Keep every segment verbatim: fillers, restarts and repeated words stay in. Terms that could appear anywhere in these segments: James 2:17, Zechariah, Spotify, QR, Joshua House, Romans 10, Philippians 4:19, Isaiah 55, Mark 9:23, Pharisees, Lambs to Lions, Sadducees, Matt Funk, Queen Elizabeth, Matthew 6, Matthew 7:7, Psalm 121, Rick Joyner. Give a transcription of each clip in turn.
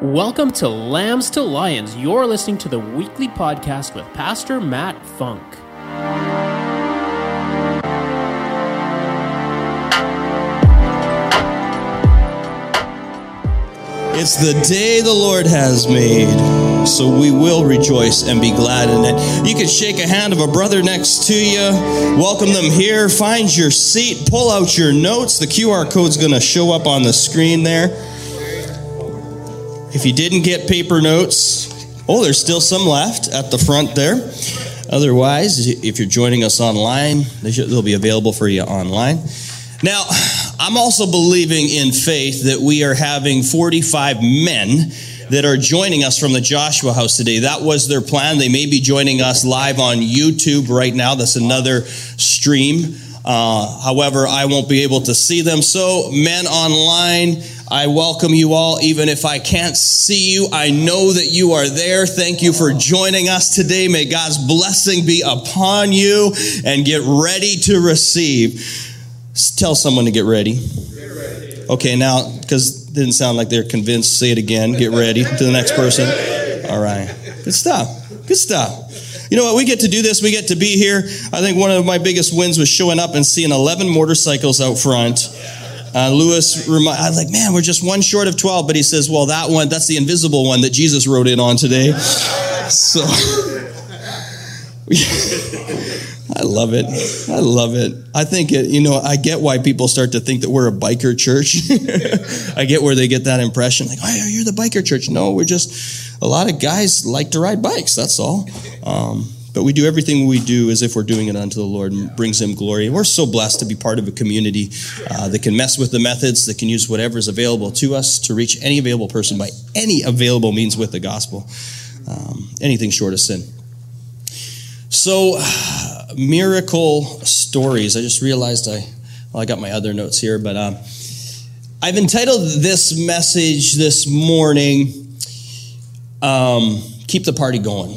Welcome to Lambs to Lions. You're listening to the weekly podcast with Pastor Matt Funk. It's the day the Lord has made, so we will rejoice and be glad in it. You can shake a hand of a brother next to you. Welcome them here. Find your seat. Pull out your notes. The Q R code's going to show up on the screen there. If you didn't get paper notes, oh, there's still some left at the front there. Otherwise, if you're joining us online, they'll be available for you online. Now, I'm also believing in faith that we are having forty-five men that are joining us from the Joshua House today. That was their plan. They may be joining us live on YouTube right now. That's another stream. Uh, however, I won't be able to see them. So, men online, I welcome you all. Even if I can't see you, I know that you are there. Thank you for joining us today. May God's blessing be upon you, and get ready to receive. Tell someone to get ready. Okay, now, because it didn't sound like they're convinced, say it again. Get ready to the next person. All right. Good stuff. Good stuff. You know what? We get to do this. We get to be here. I think one of my biggest wins was showing up and seeing eleven motorcycles out front. Uh, Lewis, remind, I was like, man, we're just one short of twelve. But he says, well, that one, that's the invisible one that Jesus rode in on today. So I love it. I love it. I think it, you know, I get why people start to think that we're a biker church. I get where they get that impression. Like, oh, you're the biker church. No, we're just a lot of guys like to ride bikes. That's all. Um, but we do everything we do as if we're doing it unto the Lord and brings him glory. We're so blessed to be part of a community uh, that can mess with the methods, that can use whatever is available to us to reach any available person by any available means with the gospel. Um, anything short of sin. So, uh, miracle stories. I just realized I, well, I got my other notes here, but um, I've entitled this message this morning, um, Keep the Party Going.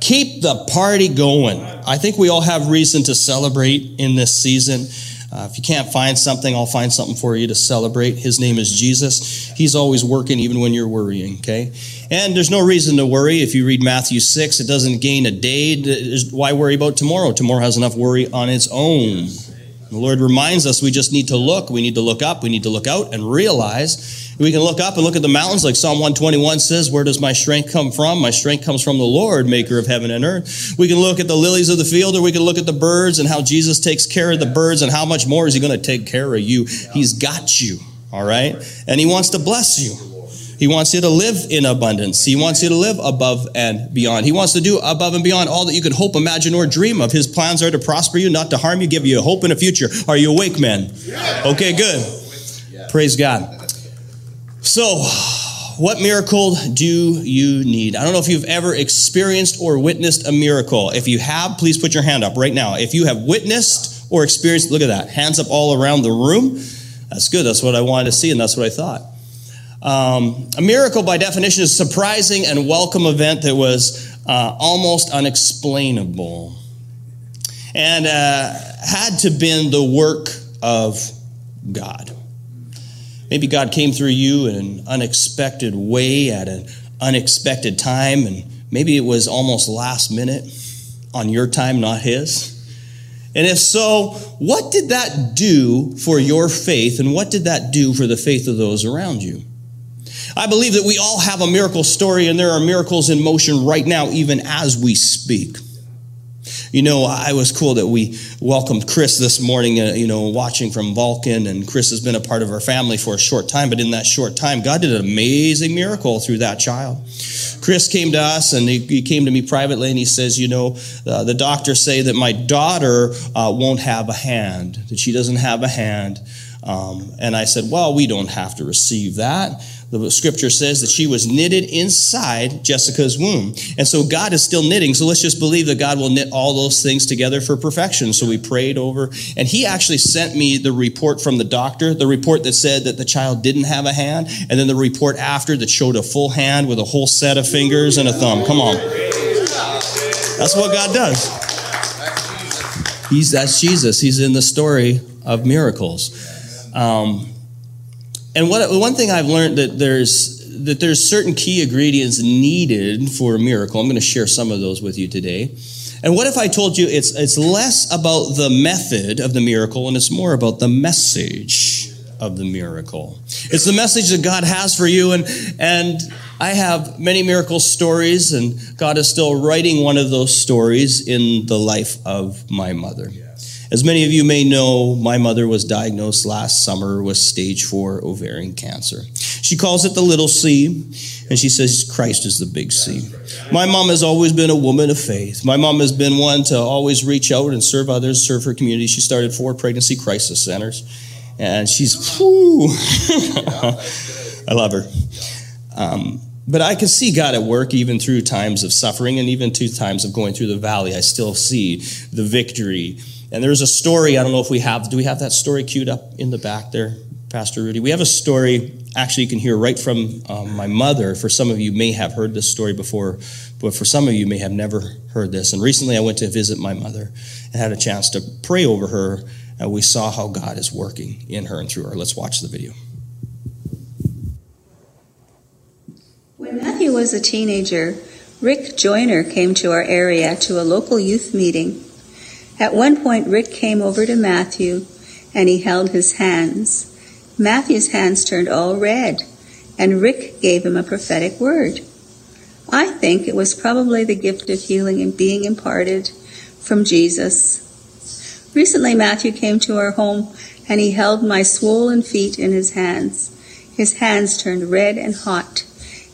Keep the party going. I think we all have reason to celebrate in this season. Uh, if you can't find something, I'll find something for you to celebrate. His name is Jesus. He's always working even when you're worrying, okay? And there's no reason to worry. If you read Matthew six, it doesn't gain a day. Why worry about tomorrow? Tomorrow has enough worry on its own. The Lord reminds us we just need to look. We need to look up. We need to look out and realize we can look up and look at the mountains like Psalm one twenty-one says, where does my strength come from? My strength comes from the Lord, maker of heaven and earth. We can look at the lilies of the field, or we can look at the birds and how Jesus takes care of the birds, and how much more is he going to take care of you? He's got you, all right? And he wants to bless you. He wants you to live in abundance. He wants you to live above and beyond. He wants to do above and beyond all that you could hope, imagine, or dream of. His plans are to prosper you, not to harm you, give you a hope and a future. Are you awake, man? Okay, good. Praise God. So, what miracle do you need? I don't know if you've ever experienced or witnessed a miracle. If you have, please put your hand up right now. If you have witnessed or experienced, look at that. Hands up all around the room. That's good. That's what I wanted to see, and that's what I thought. Um, a miracle, by definition, is a surprising and welcome event that was uh, almost unexplainable and uh, had to been the work of God. Maybe God came through you in an unexpected way at an unexpected time, and maybe it was almost last minute on your time, not his. And if so, what did that do for your faith, and what did that do for the faith of those around you? I believe that we all have a miracle story, and there are miracles in motion right now, even as we speak. You know, I was cool that we welcomed Chris this morning, uh, you know, watching from Vulcan, and Chris has been a part of our family for a short time, but in that short time, God did an amazing miracle through that child. Chris came to us, and he, he came to me privately, and he says, you know, uh, the doctors say that my daughter uh, won't have a hand, that she doesn't have a hand. Um, and I said, well, we don't have to receive that. The scripture says that she was knitted inside Jessica's womb. And so God is still knitting. So let's just believe that God will knit all those things together for perfection. So we prayed over, and he actually sent me the report from the doctor, the report that said that the child didn't have a hand, and then the report after that showed a full hand with a whole set of fingers and a thumb. Come on. That's what God does. He's, that's Jesus. He's in the story of miracles. Um, And what, one thing I've learned that there's that there's certain key ingredients needed for a miracle. I'm going to share some of those with you today. And what if I told you it's it's less about the method of the miracle and it's more about the message of the miracle? It's the message that God has for you. And and I have many miracle stories, and God is still writing one of those stories in the life of my mother. As many of you may know, my mother was diagnosed last summer with stage four ovarian cancer. She calls it the little C, and she says Christ is the big C. My mom has always been a woman of faith. My mom has been one to always reach out and serve others, serve her community. She started four pregnancy crisis centers, and she's, whoo, I love her. Um, but I can see God at work even through times of suffering and even through times of going through the valley. I still see the victory. And there's a story, I don't know if we have, do we have that story queued up in the back there, Pastor Rudy? We have a story, actually you can hear right from um, my mother. For some of you may have heard this story before, but for some of you may have never heard this. And recently I went to visit my mother and had a chance to pray over her, and we saw how God is working in her and through her. Let's watch the video. When Matthew was a teenager, Rick Joyner came to our area to a local youth meeting. At one point, Rick came over to Matthew, and he held his hands. Matthew's hands turned all red, and Rick gave him a prophetic word. I think it was probably the gift of healing and being imparted from Jesus. Recently, Matthew came to our home, and he held my swollen feet in his hands. His hands turned red and hot,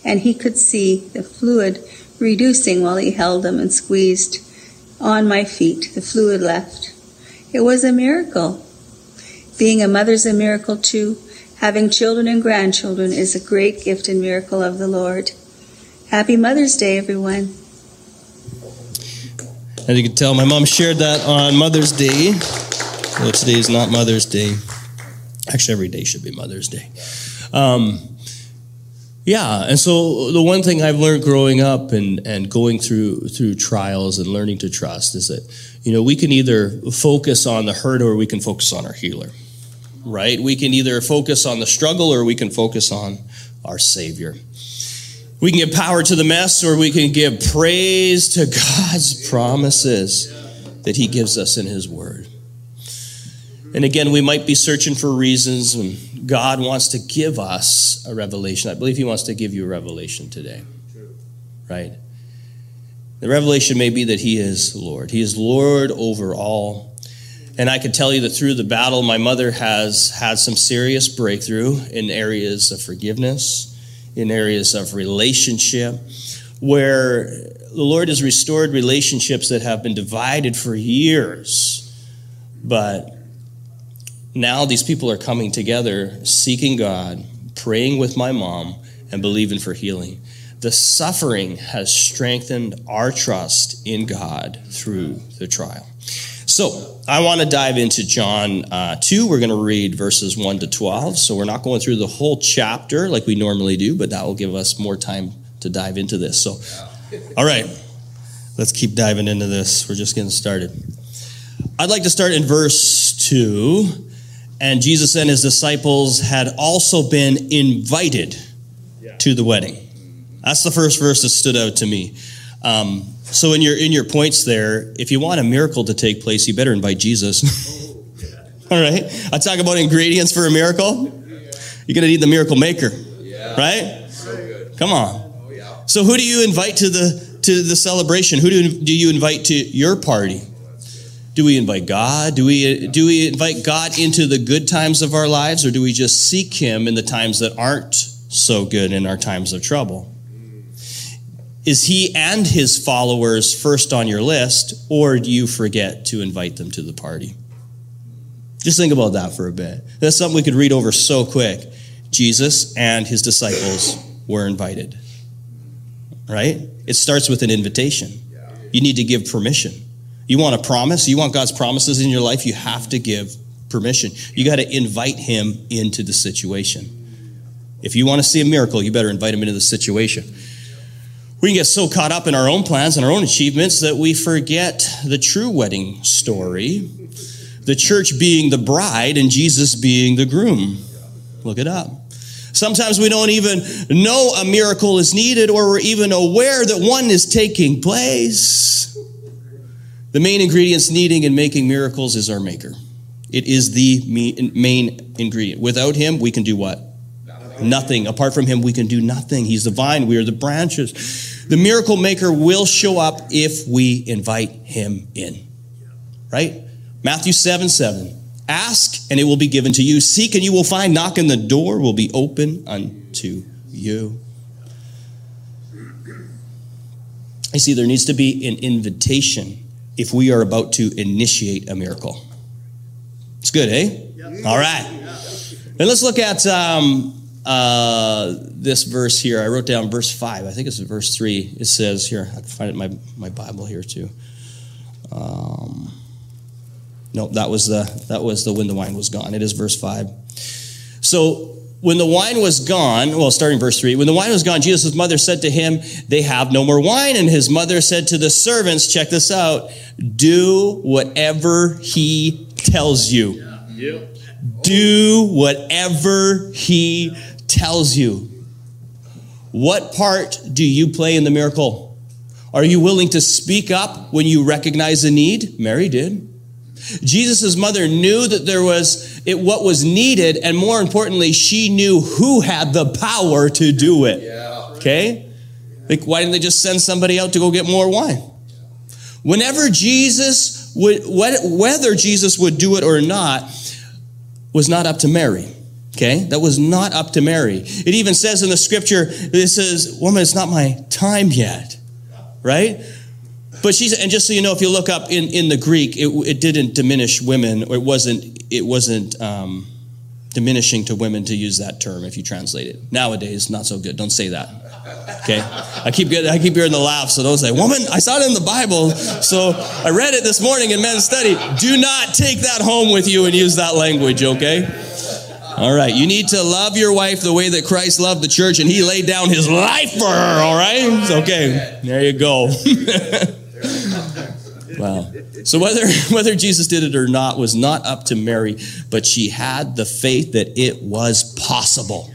and he could see the fluid reducing while he held them and squeezed on my feet, the fluid left. It was a miracle. Being a mother's a miracle too. Having children and grandchildren is a great gift and miracle of the Lord. Happy Mother's Day, everyone. As you can tell, my mom shared that on Mother's Day. Well, today is not Mother's Day. Actually, every day should be Mother's Day. Um, Yeah, and so the one thing I've learned growing up and, and going through through trials and learning to trust is that, you know, we can either focus on the hurt or we can focus on our healer, right? We can either focus on the struggle or we can focus on our Savior. We can give power to the mess or we can give praise to God's promises that He gives us in His Word. And again, we might be searching for reasons, and God wants to give us a revelation. I believe He wants to give you a revelation today, right? The revelation may be that He is Lord. He is Lord over all. And I can tell you that through the battle, my mother has had some serious breakthrough in areas of forgiveness, in areas of relationship, where the Lord has restored relationships that have been divided for years, but now these people are coming together, seeking God, praying with my mom, and believing for healing. The suffering has strengthened our trust in God through the trial. So I want to dive into John uh, two. We're going to read verses one to twelve. So we're not going through the whole chapter like we normally do, but that will give us more time to dive into this. So, all right, let's keep diving into this. We're just getting started. I'd like to start in verse two. And Jesus and his disciples had also been invited yeah. to the wedding. That's the first verse that stood out to me. Um, so in your in your points there, if you want a miracle to take place, you better invite Jesus. All right? I talk about ingredients for a miracle. You're going to need the miracle maker, yeah. right? So good. Come on. Oh, yeah. So who do you invite to the to the celebration? Who do, do you invite to your party? Do we invite God? Do we do we invite God into the good times of our lives, or do we just seek Him in the times that aren't so good, in our times of trouble? Is He and His followers first on your list, or do you forget to invite them to the party? Just think about that for a bit. That's something we could read over so quick. Jesus and His disciples were invited, right? It starts with an invitation. You need to give permission. You want a promise? You want God's promises in your life? You have to give permission. You got to invite Him into the situation. If you want to see a miracle, you better invite Him into the situation. We can get so caught up in our own plans and our own achievements that we forget the true wedding story, the church being the bride and Jesus being the groom. Look it up. Sometimes we don't even know a miracle is needed, or we're even aware that one is taking place. The main ingredients needing and making miracles is our Maker. It is the main ingredient. Without him, we can do what? Nothing. Nothing. Apart from him, we can do nothing. He's the vine. We are the branches. The miracle maker will show up if we invite him in. Right? Matthew seven seven. Ask and it will be given to you. Seek and you will find. Knock and the door will be open unto you. You see, there needs to be an invitation if we are about to initiate a miracle. It's good, eh? Yep. All right. And let's look at um, uh, this verse here. I wrote down verse five. I think it's verse three. It says here, I can find it in my, my Bible here too. Um, no, that was the that was the when the wine was gone. It is verse five. So when the wine was gone, well, starting verse three, when the wine was gone, Jesus' mother said to him, they have no more wine. And his mother said to the servants, check this out, do whatever he tells you. Yeah. Yeah. Do whatever he yeah. tells you. What part do you play in the miracle? Are you willing to speak up when you recognize the need? Mary did. Jesus' mother knew that there was it what was needed, and more importantly, she knew who had the power to do it. Yeah. Okay? Yeah. Like, why didn't they just send somebody out to go get more wine? Yeah. Whenever Jesus would, whether Jesus would do it or not, was not up to Mary. Okay? That was not up to Mary. It even says in the scripture, it says, woman, it's not my time yet. Right? But she's, and just so you know, if you look up in, in the Greek, it, it didn't diminish women, or it wasn't it wasn't um, diminishing to women to use that term if you translate it. Nowadays, not so good. Don't say that. Okay, I keep getting I keep hearing the laugh. So those say, "Woman, I saw it in the Bible, so I read it this morning in men's study." Do not take that home with you and use that language. Okay, all right. You need to love your wife the way that Christ loved the church, and He laid down His life for her. All right, okay. There you go. Wow. So whether whether Jesus did it or not was not up to Mary, but she had the faith that it was possible.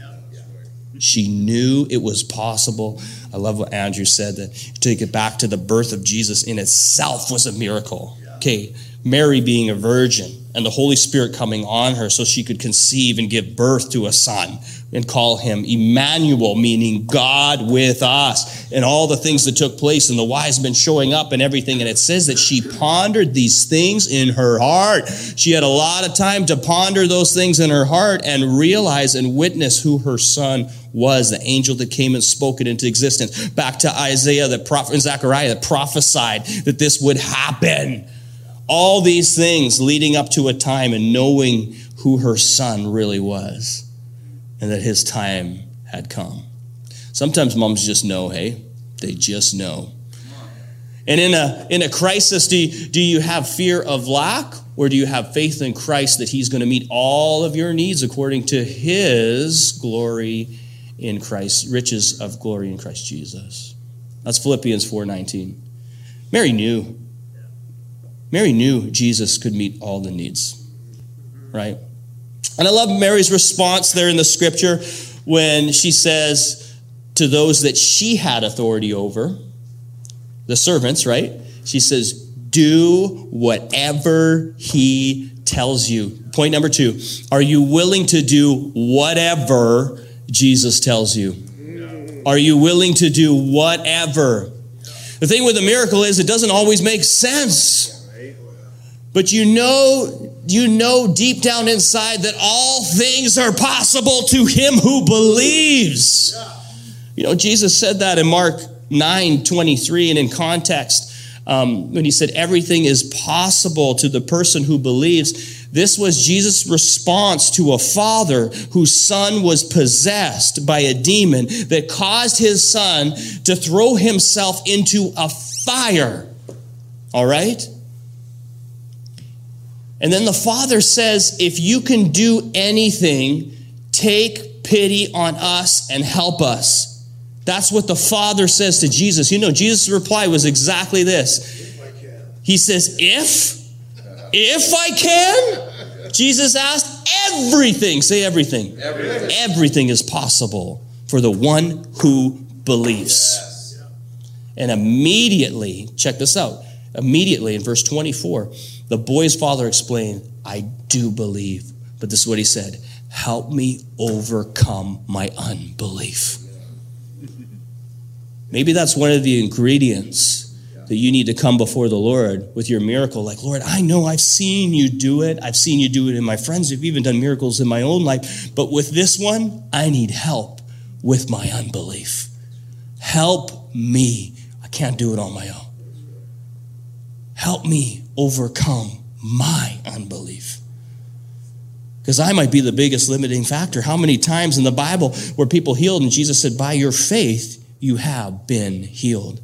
She knew it was possible. I love what Andrew said, that to take it back to the birth of Jesus in itself was a miracle. Okay, Mary being a virgin and the Holy Spirit coming on her so she could conceive and give birth to a son and call him Emmanuel, meaning God with us, and all the things that took place and the wise men showing up and everything. And it says that she pondered these things in her heart. She had a lot of time to ponder those things in her heart and realize and witness who her son was, the angel that came and spoke it into existence. Back to Isaiah, the prophet, and Zechariah that prophesied that this would happen. All these things leading up to a time and knowing who her son really was, and that his time had come. Sometimes moms just know, hey? They just know. And in a in a crisis, do you, do you have fear of lack, or do you have faith in Christ that he's going to meet all of your needs according to his glory in Christ, riches of glory in Christ Jesus? That's Philippians four nineteen. Mary knew. Mary knew Jesus could meet all the needs, right? And I love Mary's response there in the scripture when she says to those that she had authority over, the servants, right? She says, do whatever he tells you. Point number two, are you willing to do whatever Jesus tells you? Are you willing to do whatever? The thing with a miracle is it doesn't always make sense. But you know, you know deep down inside that all things are possible to him who believes. Yeah. You know, Jesus said that in Mark nine twenty-three, and in context, um, when he said everything is possible to the person who believes, this was Jesus' response to a father whose son was possessed by a demon that caused his son to throw himself into a fire. All right? And then the father says, if you can do anything, take pity on us and help us. That's what the father says to Jesus. You know, Jesus' reply was exactly this. He says, if, if I can, Jesus asked, everything, say everything. Everything, everything is possible for the one who believes. Yes. And immediately, check this out, immediately in verse twenty-four, the boy's father explained, I do believe. But this is what he said, help me overcome my unbelief. Maybe that's one of the ingredients that you need to come before the Lord with your miracle. Like, Lord, I know I've seen you do it. I've seen you do it in my friends. I've even done miracles in my own life. But with this one, I need help with my unbelief. Help me. I can't do it on my own. Help me overcome my unbelief. Because I might be the biggest limiting factor. How many times in the Bible were people healed and Jesus said, by your faith, you have been healed.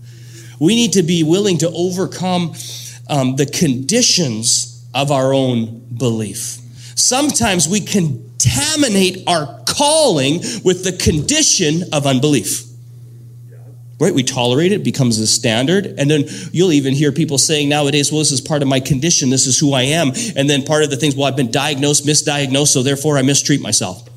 We need to be willing to overcome um, the conditions of our own belief. Sometimes we contaminate our calling with the condition of unbelief. Right? We tolerate it, it becomes the standard. And then you'll even hear people saying nowadays, well, this is part of my condition. This is who I am. And then part of the things, well, I've been diagnosed, misdiagnosed, so therefore I mistreat myself.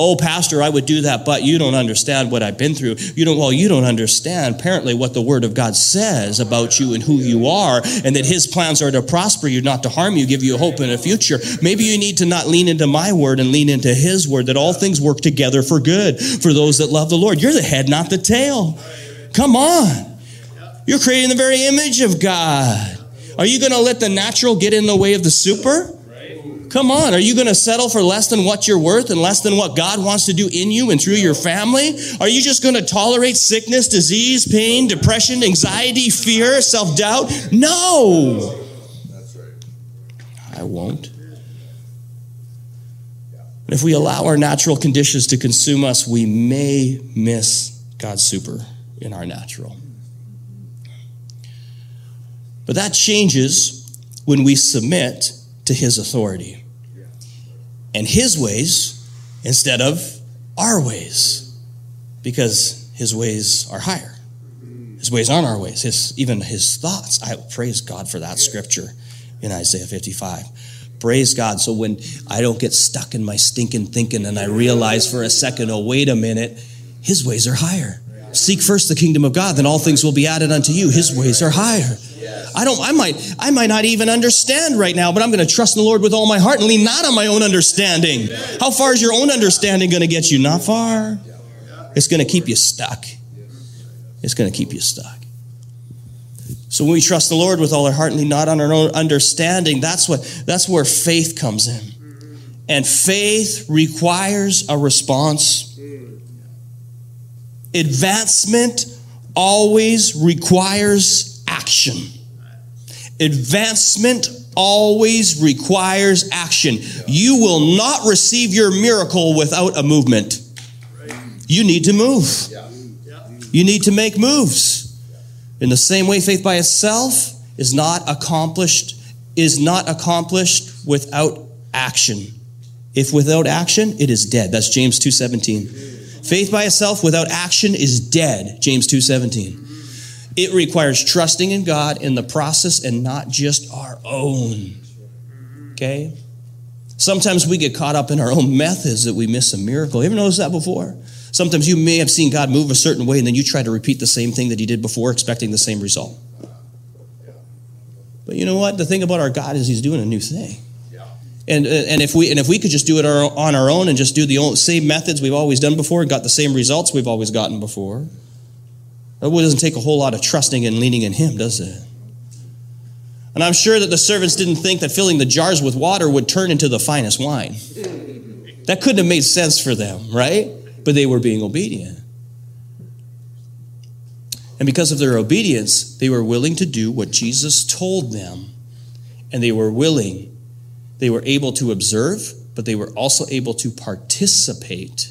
Oh, pastor, I would do that, but you don't understand what I've been through. You don't, well, you don't understand apparently what the word of God says about you and who you are, and that his plans are to prosper you, not to harm you, give you a hope and a future. Maybe you need to not lean into my word and lean into his word, that all things work together for good for those that love the Lord. You're the head, not the tail. Come on. You're created in the very image of God. Are you going to let the natural get in the way of the super? Come on, are you going to settle for less than what you're worth and less than what God wants to do in you and through your family? Are you just going to tolerate sickness, disease, pain, depression, anxiety, fear, self-doubt? No. That's right. I won't. And if we allow our natural conditions to consume us, we may miss God's super in our natural. But that changes when we submit to his authority and his ways instead of our ways, because his ways are higher. His ways aren't our ways, his, even his thoughts. I praise God for that scripture in Isaiah fifty-five. Praise God. So when I don't get stuck in my stinking thinking and I realize for a second, oh, wait a minute, his ways are higher. Seek first the kingdom of God, then all things will be added unto you. His ways are higher. I don't, I might, I might not even understand right now, but I'm going to trust in the Lord with all my heart and lean not on my own understanding. How far is your own understanding going to get you? Not far. It's going to keep you stuck. It's going to keep you stuck. So when we trust the Lord with all our heart and lean not on our own understanding, that's what, that's where faith comes in. And faith requires a response. Advancement always requires action. Advancement always requires action. You will not receive your miracle without a movement. You need to move. You need to make moves. In the same way, faith by itself is not accomplished, is not accomplished without action. If without action, it is dead. That's James two seventeen. Faith by itself without action is dead. James two seventeen. It requires trusting in God in the process and not just our own, okay? Sometimes we get caught up in our own methods that we miss a miracle. You ever noticed that before? Sometimes you may have seen God move a certain way and then you try to repeat the same thing that he did before, expecting the same result. But you know what? The thing about our God is he's doing a new thing. And and if we and if we could just do it our, on our own and just do the same methods we've always done before and got the same results we've always gotten before, it doesn't take a whole lot of trusting and leaning in him, does it? And I'm sure that the servants didn't think that filling the jars with water would turn into the finest wine. That couldn't have made sense for them, right? But they were being obedient. And because of their obedience, they were willing to do what Jesus told them. And they were willing. They were able to observe, but they were also able to participate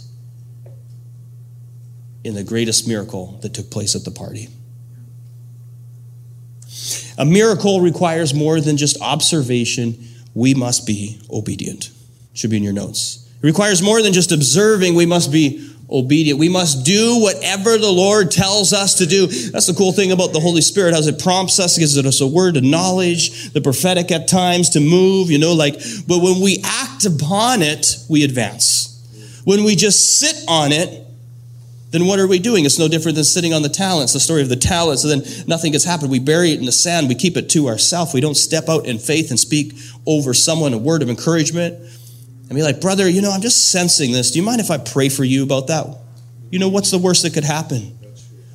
in the greatest miracle that took place at the party. A miracle requires more than just observation. We must be obedient. Should be in your notes. It requires more than just observing. We must be obedient. We must do whatever the Lord tells us to do. That's the cool thing about the Holy Spirit, how it prompts us, gives us a word of knowledge, the prophetic at times to move, you know, like, but when we act upon it, we advance. When we just sit on it, then what are we doing? It's no different than sitting on the talents, the story of the talents, and then nothing has happened. We bury it in the sand. We keep it to ourselves. We don't step out in faith and speak over someone a word of encouragement. And be like, brother, you know, I'm just sensing this. Do you mind if I pray for you about that? You know, what's the worst that could happen?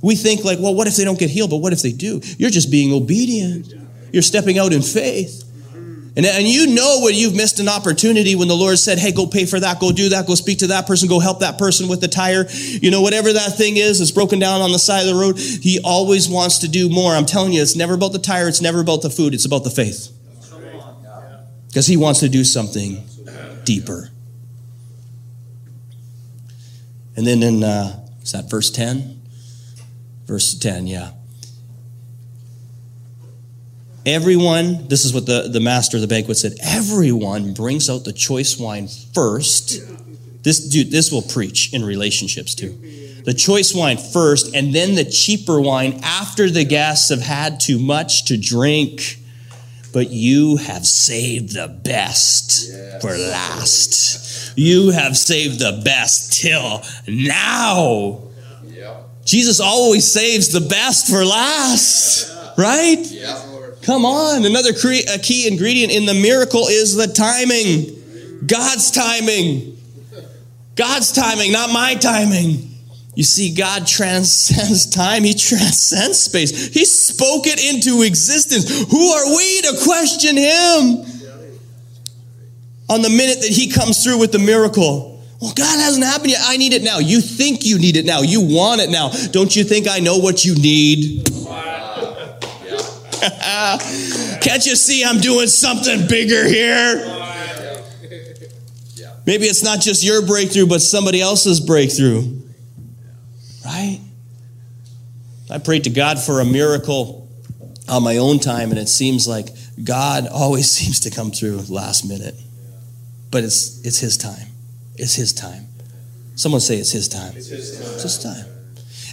We think like, well, what if they don't get healed? But what if they do? You're just being obedient. You're stepping out in faith. And, and you know when you've missed an opportunity when the Lord said, hey, go pay for that, go do that, go speak to that person, go help that person with the tire. You know, whatever that thing is that's broken down on the side of the road, he always wants to do more. I'm telling you, it's never about the tire. It's never about the food. It's about the faith. Because he wants to do something deeper. And then in, uh, is that verse ten? Verse ten, yeah. Everyone, this is what the, the master of the banquet said, everyone brings out the choice wine first. This dude, this will preach in relationships too. The choice wine first, and then the cheaper wine after the guests have had too much to drink. But you have saved the best yes. for last. You have saved the best till now. Yeah. Jesus always saves the best for last, yeah. right? Yeah. Come on. Another cre- a key ingredient in the miracle is the timing. God's timing. God's timing, not my timing. You see, God transcends time. He transcends space. He spoke it into existence. Who are we to question him on the minute that he comes through with the miracle? Well, God hasn't happened yet. I need it now. You think you need it now. You want it now. Don't you think I know what you need? Can't you see I'm doing something bigger here? Maybe it's not just your breakthrough, but somebody else's breakthrough. Right? I prayed to God for a miracle on my own time, and it seems like God always seems to come through last minute. But it's it's his time. It's his time. Someone say it's his time. It's his time. It's his time.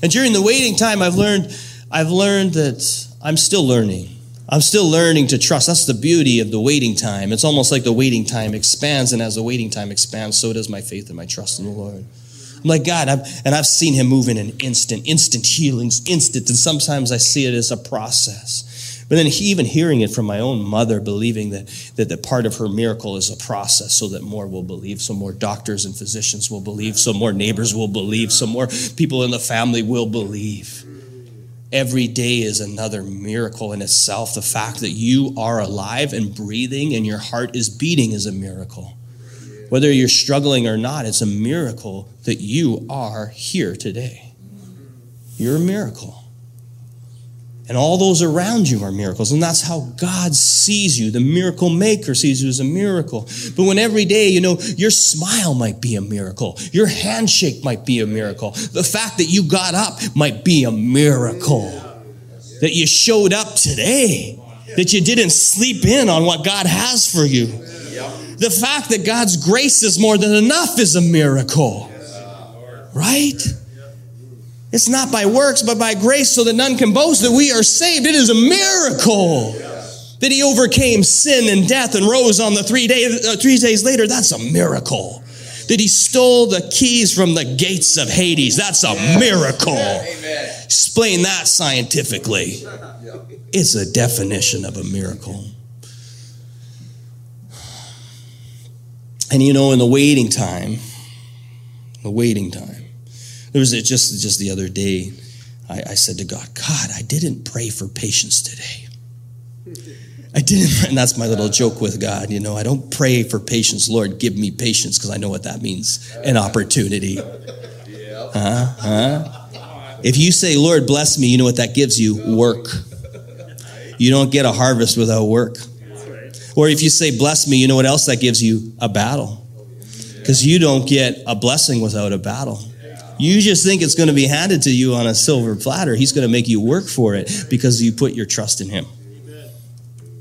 And during the waiting time, I've learned I've learned that I'm still learning. I'm still learning to trust. That's the beauty of the waiting time. It's almost like the waiting time expands, and as the waiting time expands, so does my faith and my trust in the Lord. I'm like, God, I've, and I've seen him move in an instant, instant healings, instant. And sometimes I see it as a process. But then he, even hearing it from my own mother, believing that, that that part of her miracle is a process so that more will believe, so more doctors and physicians will believe, so more neighbors will believe, so more people in the family will believe. Every day is another miracle in itself. The fact that you are alive and breathing and your heart is beating is a miracle. Whether you're struggling or not, it's a miracle that you are here today. You're a miracle. And all those around you are miracles. And that's how God sees you. The miracle maker sees you as a miracle. But when every day, you know, your smile might be a miracle. Your handshake might be a miracle. The fact that you got up might be a miracle. That you showed up today. That you didn't sleep in on what God has for you. The fact that God's grace is more than enough is a miracle, right? It's not by works, but by grace, so that none can boast that we are saved. It is a miracle that he overcame sin and death and rose on the three days, uh, three days later. That's a miracle. That he stole the keys from the gates of Hades. That's a miracle. Explain that scientifically. It's a definition of a miracle. And, you know, in the waiting time, the waiting time, there was just, just the other day, I, I said to God, God, I didn't pray for patience today. I didn't, and that's my little joke with God, you know, I don't pray for patience. Lord, give me patience, because I know what that means, an opportunity. Huh? Huh? If you say, Lord, bless me, you know what that gives you? Work. You don't get a harvest without work. Or if you say, bless me, you know what else that gives you? A battle. Because you don't get a blessing without a battle. You just think it's going to be handed to you on a silver platter. He's going to make you work for it because you put your trust in him.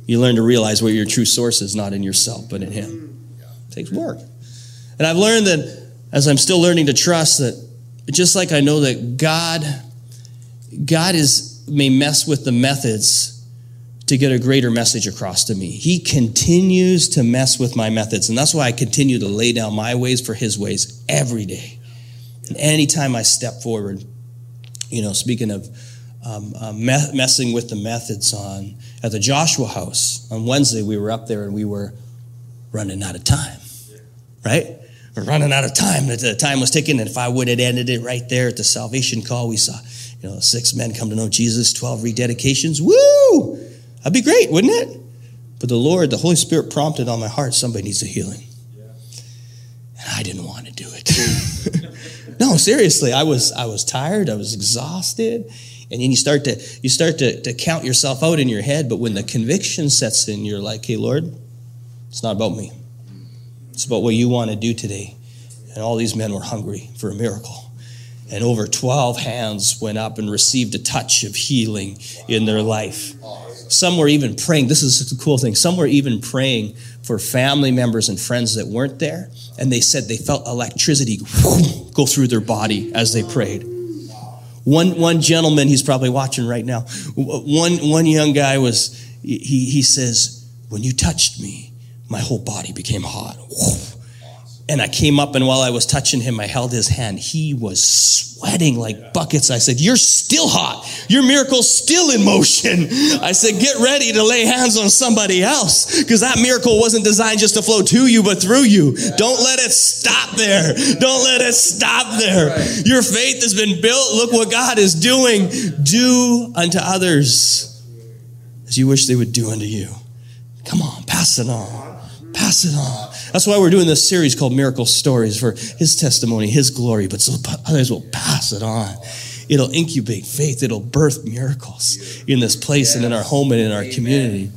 You learn to realize what your true source is, not in yourself, but in him. It takes work. And I've learned that as I'm still learning to trust that But just like I know that God, God is may mess with the methods to get a greater message across to me. He continues to mess with my methods. And that's why I continue to lay down my ways for his ways every day. And anytime I step forward, you know, speaking of um, uh, me- messing with the methods on, at the Joshua House on Wednesday, we were up there and we were running out of time, right? We're running out of time. The time was ticking. And if I would have ended it right there at the salvation call, we saw, you know, six men come to know Jesus, twelve rededications. Woo! That'd be great, wouldn't it? But the Lord, the Holy Spirit prompted on my heart, somebody needs a healing. Yeah. And I didn't want to do it. No, seriously, I was I was tired, I was exhausted. And then you start to you start to, to count yourself out in your head, but when the conviction sets in, you're like, hey Lord, it's not about me. It's about what you want to do today. And all these men were hungry for a miracle. And over twelve hands went up and received a touch of healing wow. in their life. Awesome. Some were even praying. This is the cool thing. Some were even praying for family members and friends that weren't there. And they said they felt electricity whoosh, go through their body as they prayed. One one gentleman, he's probably watching right now. One one young guy was, he, he says, when you touched me, my whole body became hot. Whoosh. And I came up, and while I was touching him, I held his hand. He was sweating like buckets. I said, you're still hot. Your miracle's still in motion. I said, get ready to lay hands on somebody else, because that miracle wasn't designed just to flow to you, but through you. Don't let it stop there. Don't let it stop there. Your faith has been built. Look what God is doing. Do unto others as you wish they would do unto you. Come on, pass it on. Pass it on. That's why we're doing this series called Miracle Stories, for his testimony, his glory, but so others will pass it on. It'll incubate faith. It'll birth miracles in this place and in our home and in our community.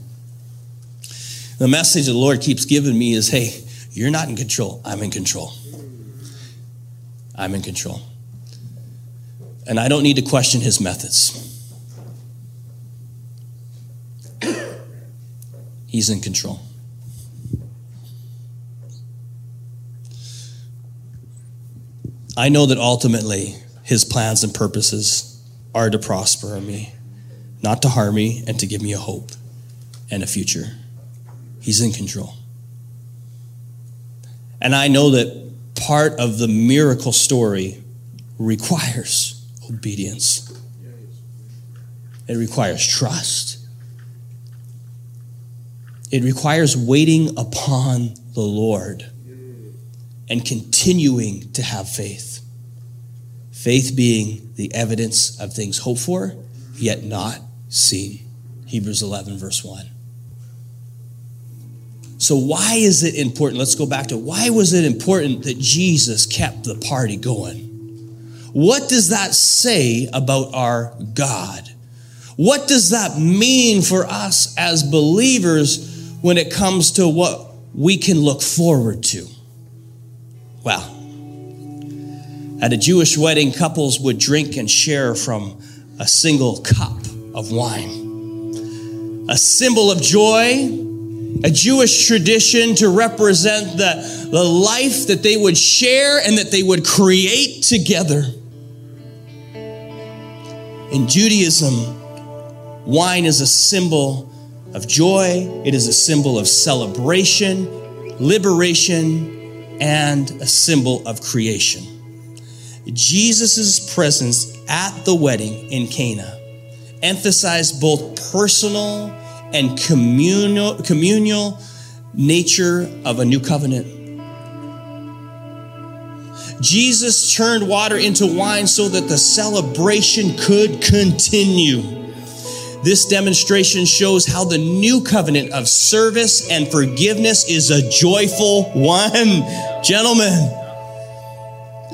The message the Lord keeps giving me is, hey, you're not in control. I'm in control. I'm in control. And I don't need to question his methods. He's in control. I know that ultimately his plans and purposes are to prosper me, not to harm me, and to give me a hope and a future. He's in control. And I know that part of the miracle story requires obedience. It requires trust. It requires waiting upon the Lord. And continuing to have faith. Faith being the evidence of things hoped for, yet not seen. Hebrews eleven, verse one. So why is it important? Let's go back to why was it important that Jesus kept the party going? What does that say about our God? What does that mean for us as believers when it comes to what we can look forward to? Well, at a Jewish wedding, couples would drink and share from a single cup of wine. A symbol of joy, a Jewish tradition to represent the, the life that they would share and that they would create together. In Judaism, wine is a symbol of joy. It is a symbol of celebration, liberation, and a symbol of creation. Jesus' presence at the wedding in Cana emphasized both personal and communal, communal nature of a new covenant. Jesus turned water into wine so that the celebration could continue. This demonstration shows how the new covenant of service and forgiveness is a joyful one. Gentlemen,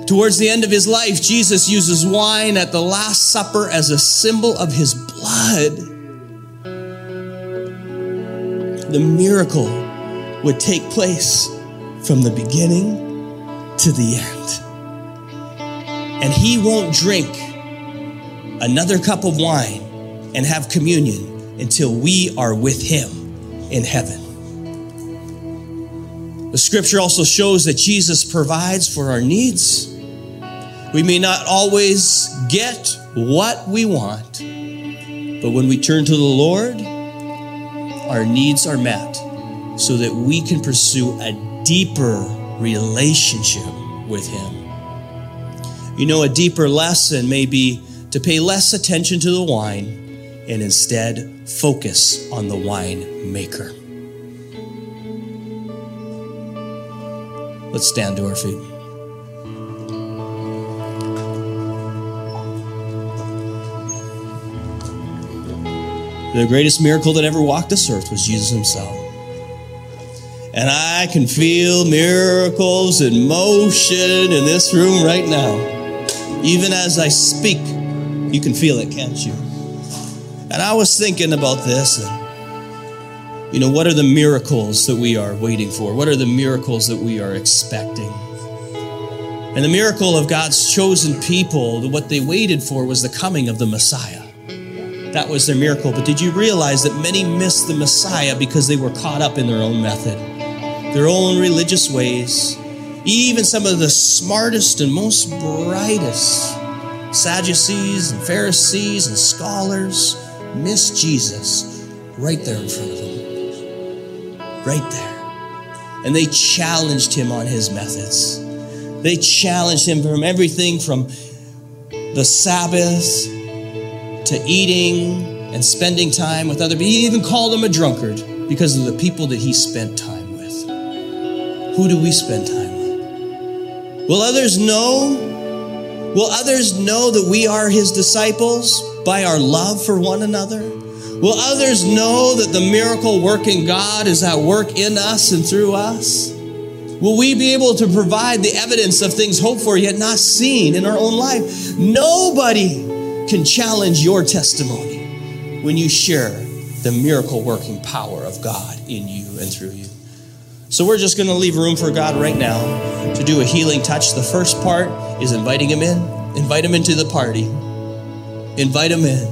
towards the end of his life, Jesus uses wine at the Last Supper as a symbol of his blood. The miracle would take place from the beginning to the end. And he won't drink another cup of wine and have communion until we are with him in heaven. The scripture also shows that Jesus provides for our needs. We may not always get what we want, but when we turn to the Lord, our needs are met so that we can pursue a deeper relationship with Him. You know, a deeper lesson may be to pay less attention to the wine and instead focus on the wine maker. Let's stand to our feet. The greatest miracle that ever walked this earth was Jesus Himself. And I can feel miracles in motion in this room right now. Even as I speak, you can feel it, can't you? And I was thinking about this. And, you know, what are the miracles that we are waiting for? What are the miracles that we are expecting? And the miracle of God's chosen people, what they waited for was the coming of the Messiah. That was their miracle. But did you realize that many missed the Messiah because they were caught up in their own method, their own religious ways? Even some of the smartest and most brightest Sadducees and Pharisees and scholars missed Jesus right there in front of them. Right there. And they challenged Him on His methods. They challenged Him from everything from the Sabbath to eating and spending time with other people. He even called Him a drunkard because of the people that He spent time with. Who do we spend time with? Will others know? Will others know that we are His disciples by our love for one another? Will others know that the miracle working God is at work in us and through us? Will we be able to provide the evidence of things hoped for yet not seen in our own life? Nobody can challenge your testimony when you share the miracle-working power of God in you and through you. So we're just going to leave room for God right now to do a healing touch. The first part is inviting Him in. Invite Him into the party. Invite Him in.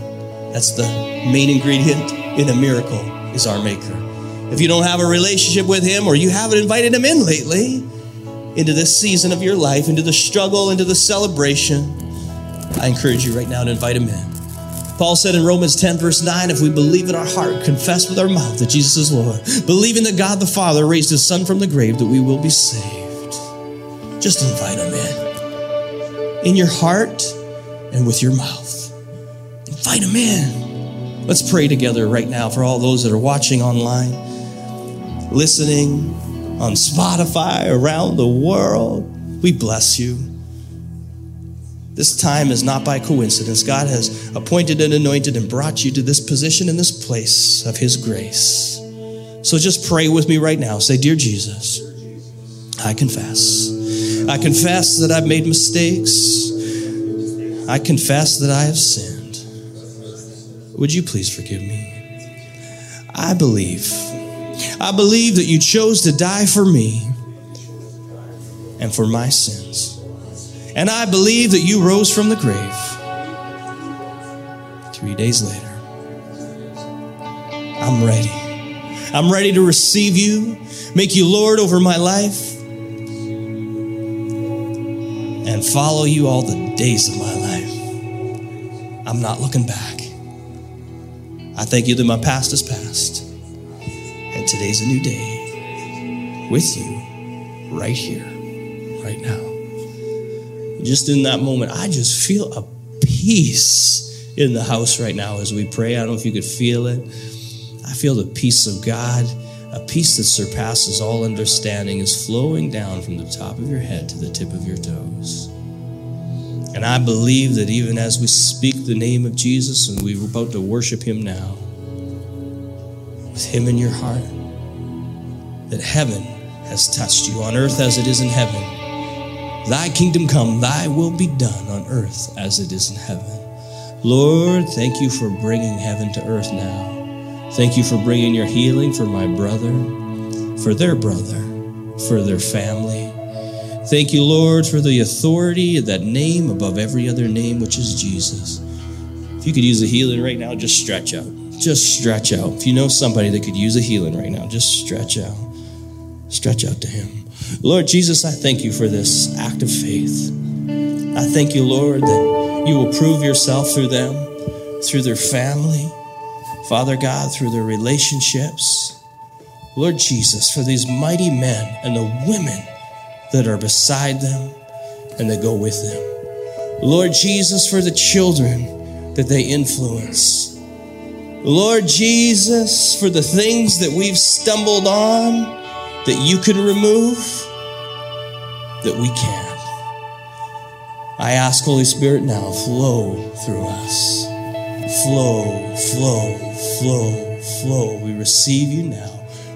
That's the main ingredient in a miracle, is our Maker. If you don't have a relationship with Him, or you haven't invited Him in lately, into this season of your life, into the struggle, into the celebration, I encourage you right now to invite Him in. Paul said in Romans ten, verse nine, if we believe in our heart, confess with our mouth that Jesus is Lord, believing that God the Father raised His Son from the grave, that we will be saved. Just invite Him in. In your heart and with your mouth. Invite Him in. Let's pray together right now for all those that are watching online, listening on Spotify, around the world. We bless you. This time is not by coincidence. God has appointed and anointed and brought you to this position and this place of His grace. So just pray with me right now. Say, Dear Jesus, I confess. I confess that I've made mistakes. I confess that I have sinned. Would you please forgive me? I believe. I believe that You chose to die for me and for my sins. And I believe that You rose from the grave three days later. I'm ready. I'm ready to receive You, make You Lord over my life, and follow You all the days of my life. I'm not looking back. I thank You that my past is past, and today's a new day with You right here, right now. Just in that moment, I just feel a peace in the house right now as we pray. I don't know if you could feel it. I feel the peace of God, a peace that surpasses all understanding, is flowing down from the top of your head to the tip of your toes. And I believe that even as we speak the name of Jesus, and we're about to worship Him now, with Him in your heart, that heaven has touched you on earth as it is in heaven. Thy kingdom come, Thy will be done on earth as it is in heaven. Lord, thank You for bringing heaven to earth now. Thank You for bringing Your healing for my brother, for their brother, for their family. Thank You, Lord, for the authority of that name above every other name, which is Jesus. If you could use a healing right now, just stretch out. Just stretch out. If you know somebody that could use a healing right now, just stretch out. Stretch out to him. Lord Jesus, I thank You for this act of faith. I thank you, Lord, that you will prove yourself through them, through their family, Father God, through their relationships. Lord Jesus, for these mighty men and the women that are beside them and that go with them. Lord Jesus, for the children that they influence. Lord Jesus, for the things that we've stumbled on that you can remove, that we can. I ask, Holy Spirit, now flow through us. Flow, flow, flow, flow. We receive you now.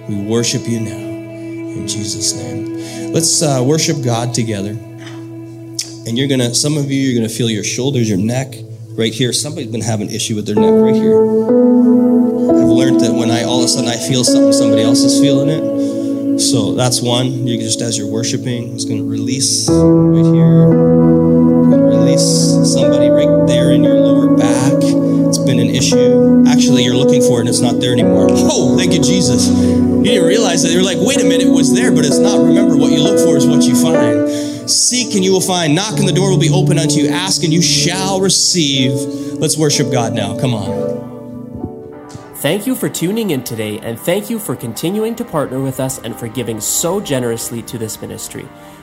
We worship you now. In Jesus' name. Let's uh, worship God together. And you're going to, some of you, you're going to feel your shoulders, your neck right here. Somebody's been having an issue with their neck right here. I've learned that when I, all of a sudden I feel something, somebody else is feeling it. So that's one. You just, as you're worshiping, it's going to release right here. And release somebody right there in your lower back. It's been an issue. Actually, you're looking for it and it's not there anymore. Oh, thank you, Jesus. You didn't realize that. You're like, wait a minute, it was there, but it's not. Remember, what you look for is what you find. Seek and you will find. Knock and the door will be open unto you. Ask and you shall receive. Let's worship God now. Come on. Thank you for tuning in today, and thank you for continuing to partner with us and for giving so generously to this ministry.